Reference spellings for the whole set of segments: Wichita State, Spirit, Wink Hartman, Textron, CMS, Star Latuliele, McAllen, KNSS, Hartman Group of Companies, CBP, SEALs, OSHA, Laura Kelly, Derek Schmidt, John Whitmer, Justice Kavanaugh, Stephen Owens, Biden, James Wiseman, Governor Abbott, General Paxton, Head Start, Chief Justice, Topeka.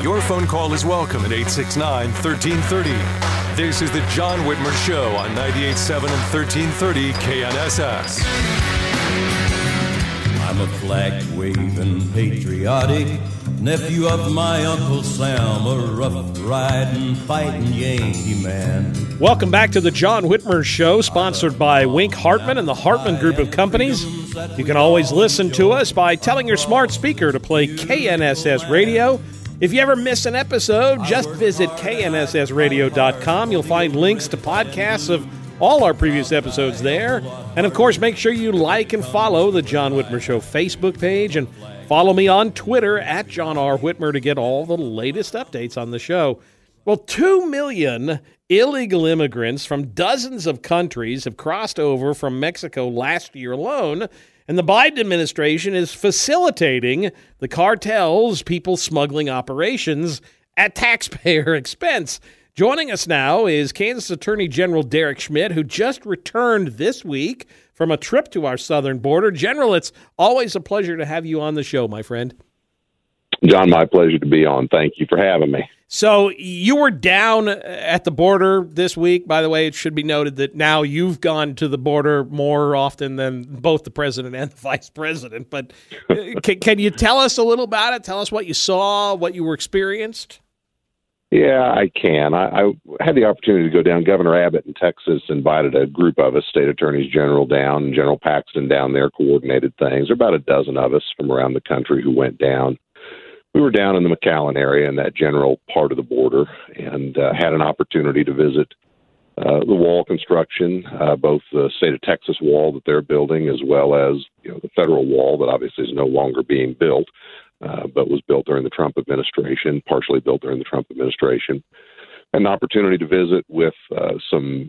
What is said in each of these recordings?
Your phone call is welcome at 869-1330. This is the John Whitmer Show on 98.7 and 1330 KNSS. I'm a flag-waving, patriotic nephew of my Uncle Sam, a rough-riding, fighting Yankee man. Welcome back to the John Whitmer Show, sponsored by Wink Hartman and the Hartman Group of Companies. You can always listen to us by telling your smart speaker to play KNSS Radio. If you ever miss an episode, just visit knssradio.com. You'll find links to podcasts of all our previous episodes there. And, of course, make sure you like and follow the John Whitmer Show Facebook page, and follow me on Twitter at John R. Whitmer to get all the latest updates on the show. Well, 2 million illegal immigrants from dozens of countries have crossed over from Mexico last year alone, and the Biden administration is facilitating the cartel's people smuggling operations at taxpayer expense. Joining us now is Kansas Attorney General Derek Schmidt, who just returned this week from a trip to our southern border. General, it's always a pleasure to have you on the show, my friend. John, my pleasure to be on. Thank you for having me. So you were down at the border this week. By the way, it should be noted that now you've gone to the border more often than both the president and the vice president. But can you tell us a little about it? Tell us what you saw, what you were experienced. Yeah, I can. I had the opportunity to go down. Governor Abbott in Texas invited a group of us, state attorneys general down, and General Paxton down there coordinated things. There were about a dozen of us from around the country who went down. We were down in the McAllen area in that general part of the border, and had an opportunity to visit the wall construction, both the state of Texas wall that they're building, as well as the federal wall that obviously is no longer being built, but was built during the Trump administration, partially built during the Trump administration. An opportunity to visit with some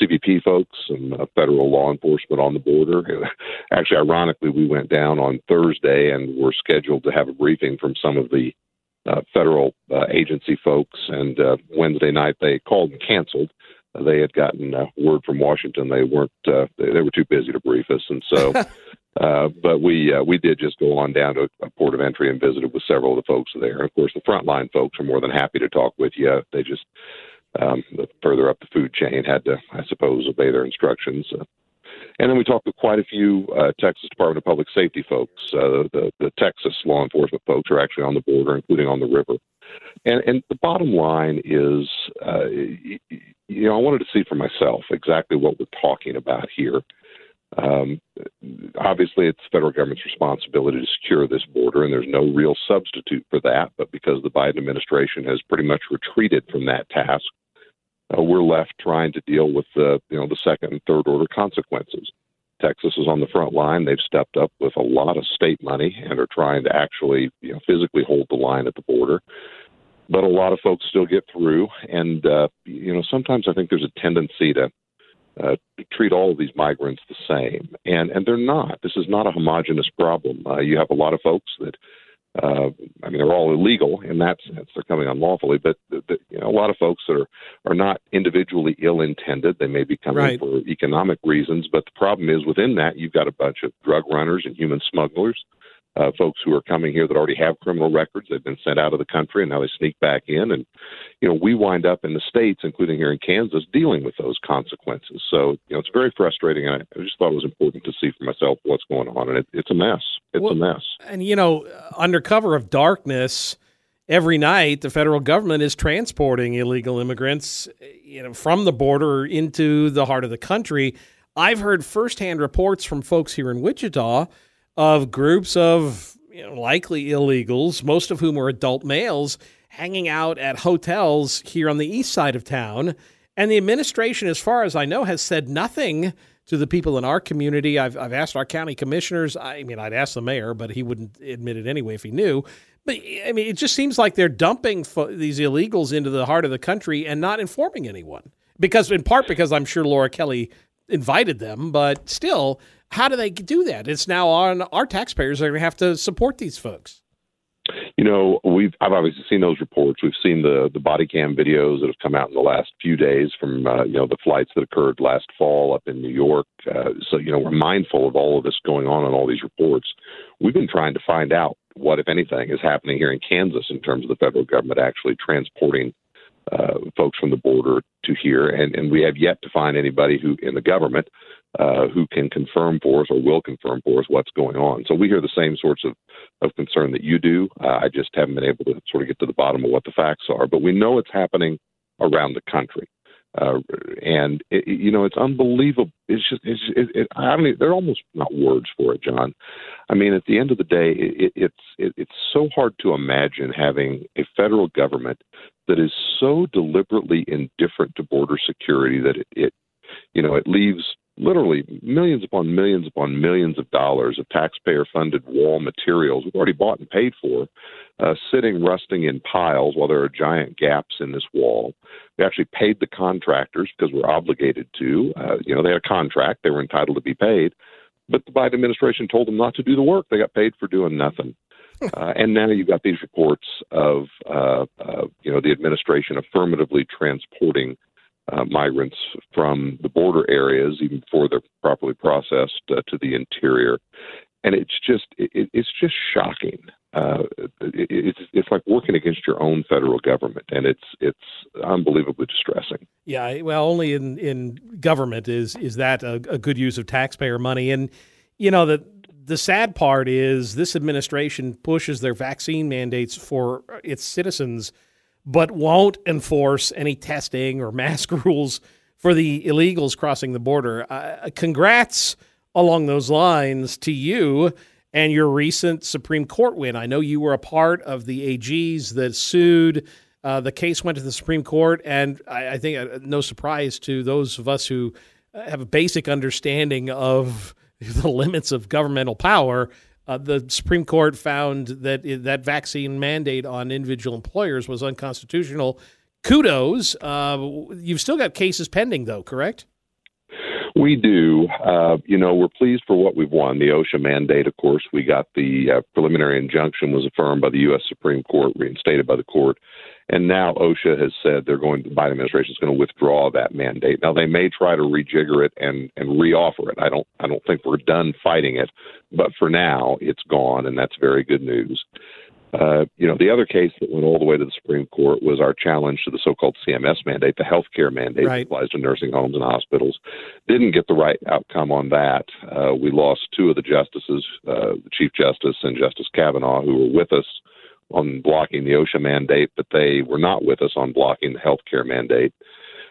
CBP folks, some federal law enforcement on the border. Actually, ironically, we went down on Thursday and were scheduled to have a briefing from some of the federal agency folks. And Wednesday night, they called and canceled. They had gotten word from Washington they weren't. They were too busy to brief us, and so. But we did just go on down to a port of entry and visited with several of the folks there. And, of course, the frontline folks are more than happy to talk with you. They just, further up the food chain, had to, I suppose, obey their instructions. And then we talked with quite a few Texas Department of Public Safety folks. The Texas law enforcement folks are actually on the border, including on the river. And the bottom line is, I wanted to see for myself exactly what we're talking about here. Obviously, it's the federal government's responsibility to secure this border, and there's no real substitute for that. But because the Biden administration has pretty much retreated from that task, we're left trying to deal with the second and third order consequences. Texas is on the front line. They've stepped up with a lot of state money and are trying to actually physically hold the line at the border. But a lot of folks still get through, and sometimes I think there's a tendency to treat all of these migrants the same. And they're not. This is not a homogenous problem. You have a lot of folks that, they're all illegal in that sense. They're coming unlawfully. But a lot of folks that are not individually ill-intended. They may be coming right for economic reasons. But the problem is within that, you've got a bunch of drug runners and human smugglers, folks who are coming here that already have criminal records. They've been sent out of the country, and now they sneak back in. And, we wind up in the states, including here in Kansas, dealing with those consequences. So, it's very frustrating. And I just thought it was important to see for myself what's going on. And it's a mess. It's a mess. And, under cover of darkness, every night the federal government is transporting illegal immigrants, you know, from the border into the heart of the country. I've heard firsthand reports from folks here in Wichita of groups of, you know, likely illegals, most of whom are adult males, hanging out at hotels here on the east side of town. And the administration, as far as I know, has said nothing to the people in our community. I've asked our county commissioners. I mean, I'd ask the mayor, but he wouldn't admit it anyway if he knew. But, I mean, it just seems like they're dumping these illegals into the heart of the country and not informing anyone. Because, in part, because I'm sure Laura Kelly invited them, but still, how do they do that? It's now on our taxpayers. They're going to have to support these folks. You know, I've obviously seen those reports. We've seen the body cam videos that have come out in the last few days from, the flights that occurred last fall up in New York. So, we're mindful of all of this going on in all these reports. We've been trying to find out what, if anything, is happening here in Kansas in terms of the federal government actually transporting folks from the border to here. And we have yet to find anybody who in the government who can confirm for us or will confirm for us what's going on. So we hear the same sorts of concern that you do. I just haven't been able to sort of get to the bottom of what the facts are. But we know it's happening around the country. And it's unbelievable. There are almost not words for it, John. I mean, at the end of the day, it's so hard to imagine having a federal government that is so deliberately indifferent to border security that it leaves literally millions upon millions upon millions of dollars of taxpayer-funded wall materials we've already bought and paid for, sitting rusting in piles while there are giant gaps in this wall. We actually paid the contractors because we're obligated to. They had a contract. They were entitled to be paid. But the Biden administration told them not to do the work. They got paid for doing nothing. And now you've got these reports of, the administration affirmatively transporting migrants from the border areas, even before they're properly processed, to the interior, and it's just shocking. It's like working against your own federal government, and it's unbelievably distressing. Yeah, well, only in government is that a good use of taxpayer money, and the sad part is this administration pushes their vaccine mandates for its citizens, but won't enforce any testing or mask rules for the illegals crossing the border. Congrats along those lines to you and your recent Supreme Court win. I know you were a part of the AGs that sued. The case went to the Supreme Court, and I think no surprise to those of us who have a basic understanding of the limits of governmental power, the Supreme Court found that vaccine mandate on individual employers was unconstitutional. Kudos. You've still got cases pending, though, correct? We do. We're pleased for what we've won. The OSHA mandate, of course, we got the preliminary injunction was affirmed by the U.S. Supreme Court, reinstated by the court. And now OSHA has said the Biden administration is going to withdraw that mandate. Now, they may try to rejigger it and reoffer it. I don't think we're done fighting it. But for now, it's gone, and that's very good news. The other case that went all the way to the Supreme Court was our challenge to the so-called CMS mandate, the health care mandate that applies to nursing homes and hospitals. Didn't get the right outcome on that. We lost two of the justices, the Chief Justice and Justice Kavanaugh, who were with us on blocking the OSHA mandate, but they were not with us on blocking the health care mandate.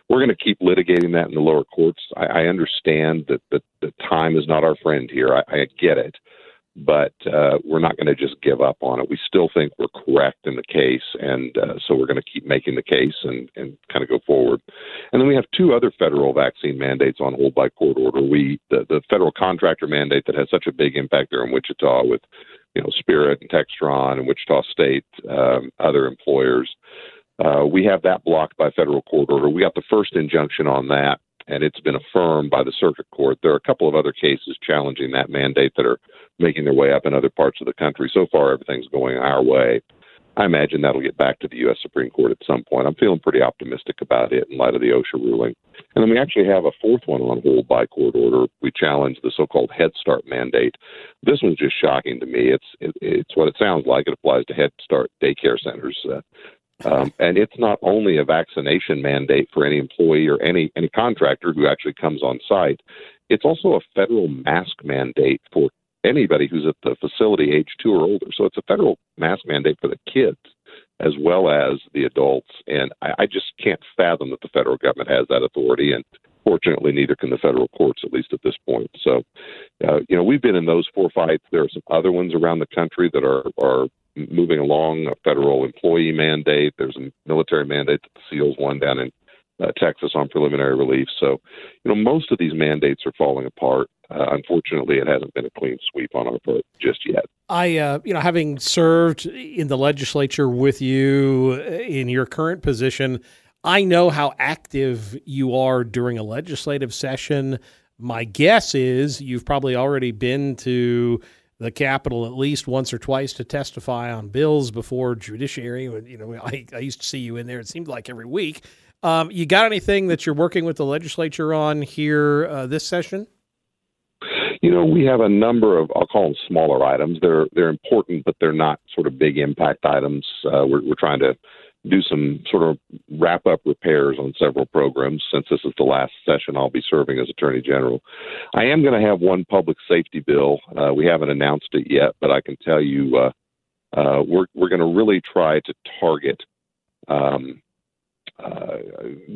We're going to keep litigating that in the lower courts. I understand that time is not our friend here. I get it. But we're not going to just give up on it. We still think we're correct in the case, and so we're going to keep making the case and kind of go forward. And then we have two other federal vaccine mandates on hold by court order. The federal contractor mandate that has such a big impact there in Wichita with, Spirit and Textron and Wichita State, other employers. We have that blocked by federal court order. We got the first injunction on that, and it's been affirmed by the circuit court. There are a couple of other cases challenging that mandate that are making their way up in other parts of the country. So far, everything's going our way. I imagine that'll get back to the U.S. Supreme Court at some point. I'm feeling pretty optimistic about it in light of the OSHA ruling. And then we actually have a fourth one on hold by court order. We challenge the so-called Head Start mandate. This one's just shocking to me. It's what it sounds like. It applies to Head Start daycare centers. And it's not only a vaccination mandate for any employee or any contractor who actually comes on site. It's also a federal mask mandate for anybody who's at the facility age 2 or older. So it's a federal mask mandate for the kids. as well as the adults. And I just can't fathom that the federal government has that authority. And fortunately, neither can the federal courts, at least at this point. So, we've been in those four fights. There are some other ones around the country that are moving along, a federal employee mandate. There's a military mandate that the SEALs won down in Texas on preliminary relief. So, most of these mandates are falling apart. Unfortunately, it hasn't been a clean sweep on our part just yet. I having served in the legislature with you in your current position, I know how active you are during a legislative session. My guess is you've probably already been to the Capitol at least once or twice to testify on bills before judiciary. I used to see you in there. It seemed like every week. You got anything that you're working with the legislature on here this session? We have a number of, I'll call them smaller items. They're important, but they're not sort of big impact items. We're trying to do some sort of wrap-up repairs on several programs. Since this is the last session, I'll be serving as Attorney General. I am going to have one public safety bill. We haven't announced it yet, but I can tell you we're going to really try to target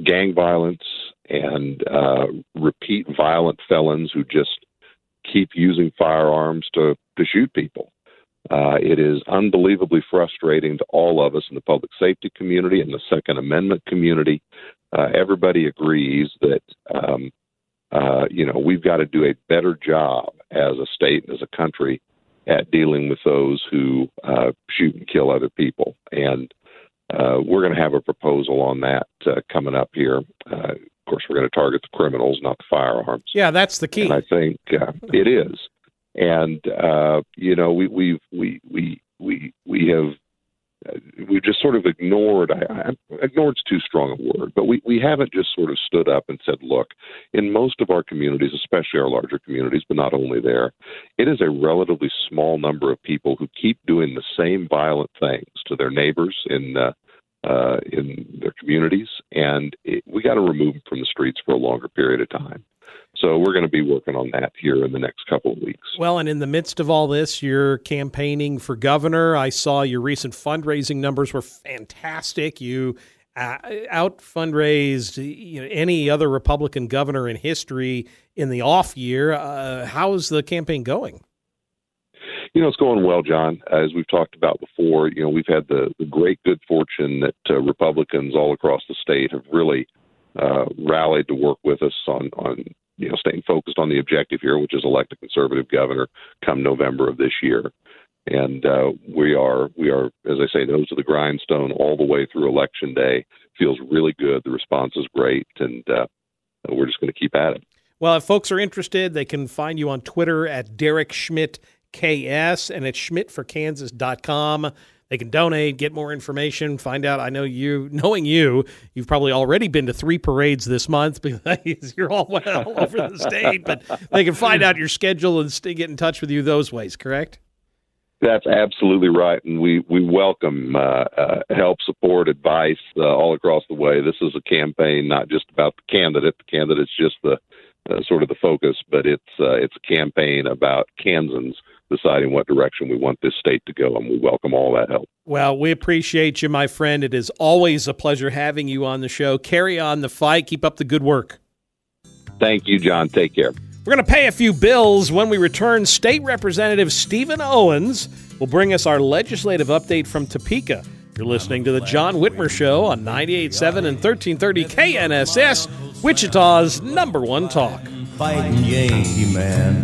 gang violence and repeat violent felons who just keep using firearms to shoot people. It is unbelievably frustrating to all of us in the public safety community and the Second Amendment community. Everybody agrees that, we've got to do a better job as a state and as a country at dealing with those who shoot and kill other people. And we're going to have a proposal on that coming up here. Of course, we're going to target the criminals, not the firearms. Yeah, that's the key. And I think it is. And we've just sort of ignored. Ignored's too strong a word, but we haven't just sort of stood up and said, "Look, in most of our communities, especially our larger communities, but not only there, it is a relatively small number of people who keep doing the same violent things to their neighbors in their communities, and we got to remove them from the streets for a longer period of time." So we're going to be working on that here in the next couple of weeks. Well, and in the midst of all this, you're campaigning for governor. I saw your recent fundraising numbers were fantastic. You out-fundraised any other Republican governor in history in the off year. How is the campaign going? It's going well, John. As we've talked about before, we've had the great good fortune that Republicans all across the state have really rallied to work with us on staying focused on the objective here, which is elect a conservative governor come November of this year. And we are, as I say, nose to the grindstone all the way through Election Day. Feels really good. The response is great, and we're just going to keep at it. Well, if folks are interested, they can find you on Twitter at Derek Schmidt KS and at schmidtforkansas.com. They can donate, get more information, find out. I know you've probably already been to 3 parades this month because you're all over the state, but they can find out your schedule and get in touch with you those ways, correct? That's absolutely right, and we welcome help, support, advice all across the way. This is a campaign not just about the candidate. The candidate's just the sort of the focus, but it's a campaign about Kansans deciding what direction we want this state to go, and we welcome all that help. Well, we appreciate you, my friend. It is always a pleasure having you on the show. Carry on the fight. Keep up the good work. Thank you, John. Take care. We're going to pay a few bills. When we return, State Representative Stephen Owens will bring us our legislative update from Topeka. You're listening to The John Whitmer Show on 98.7 and 1330 KNSS, Wichita's #1 talk. Fighting Yankee man.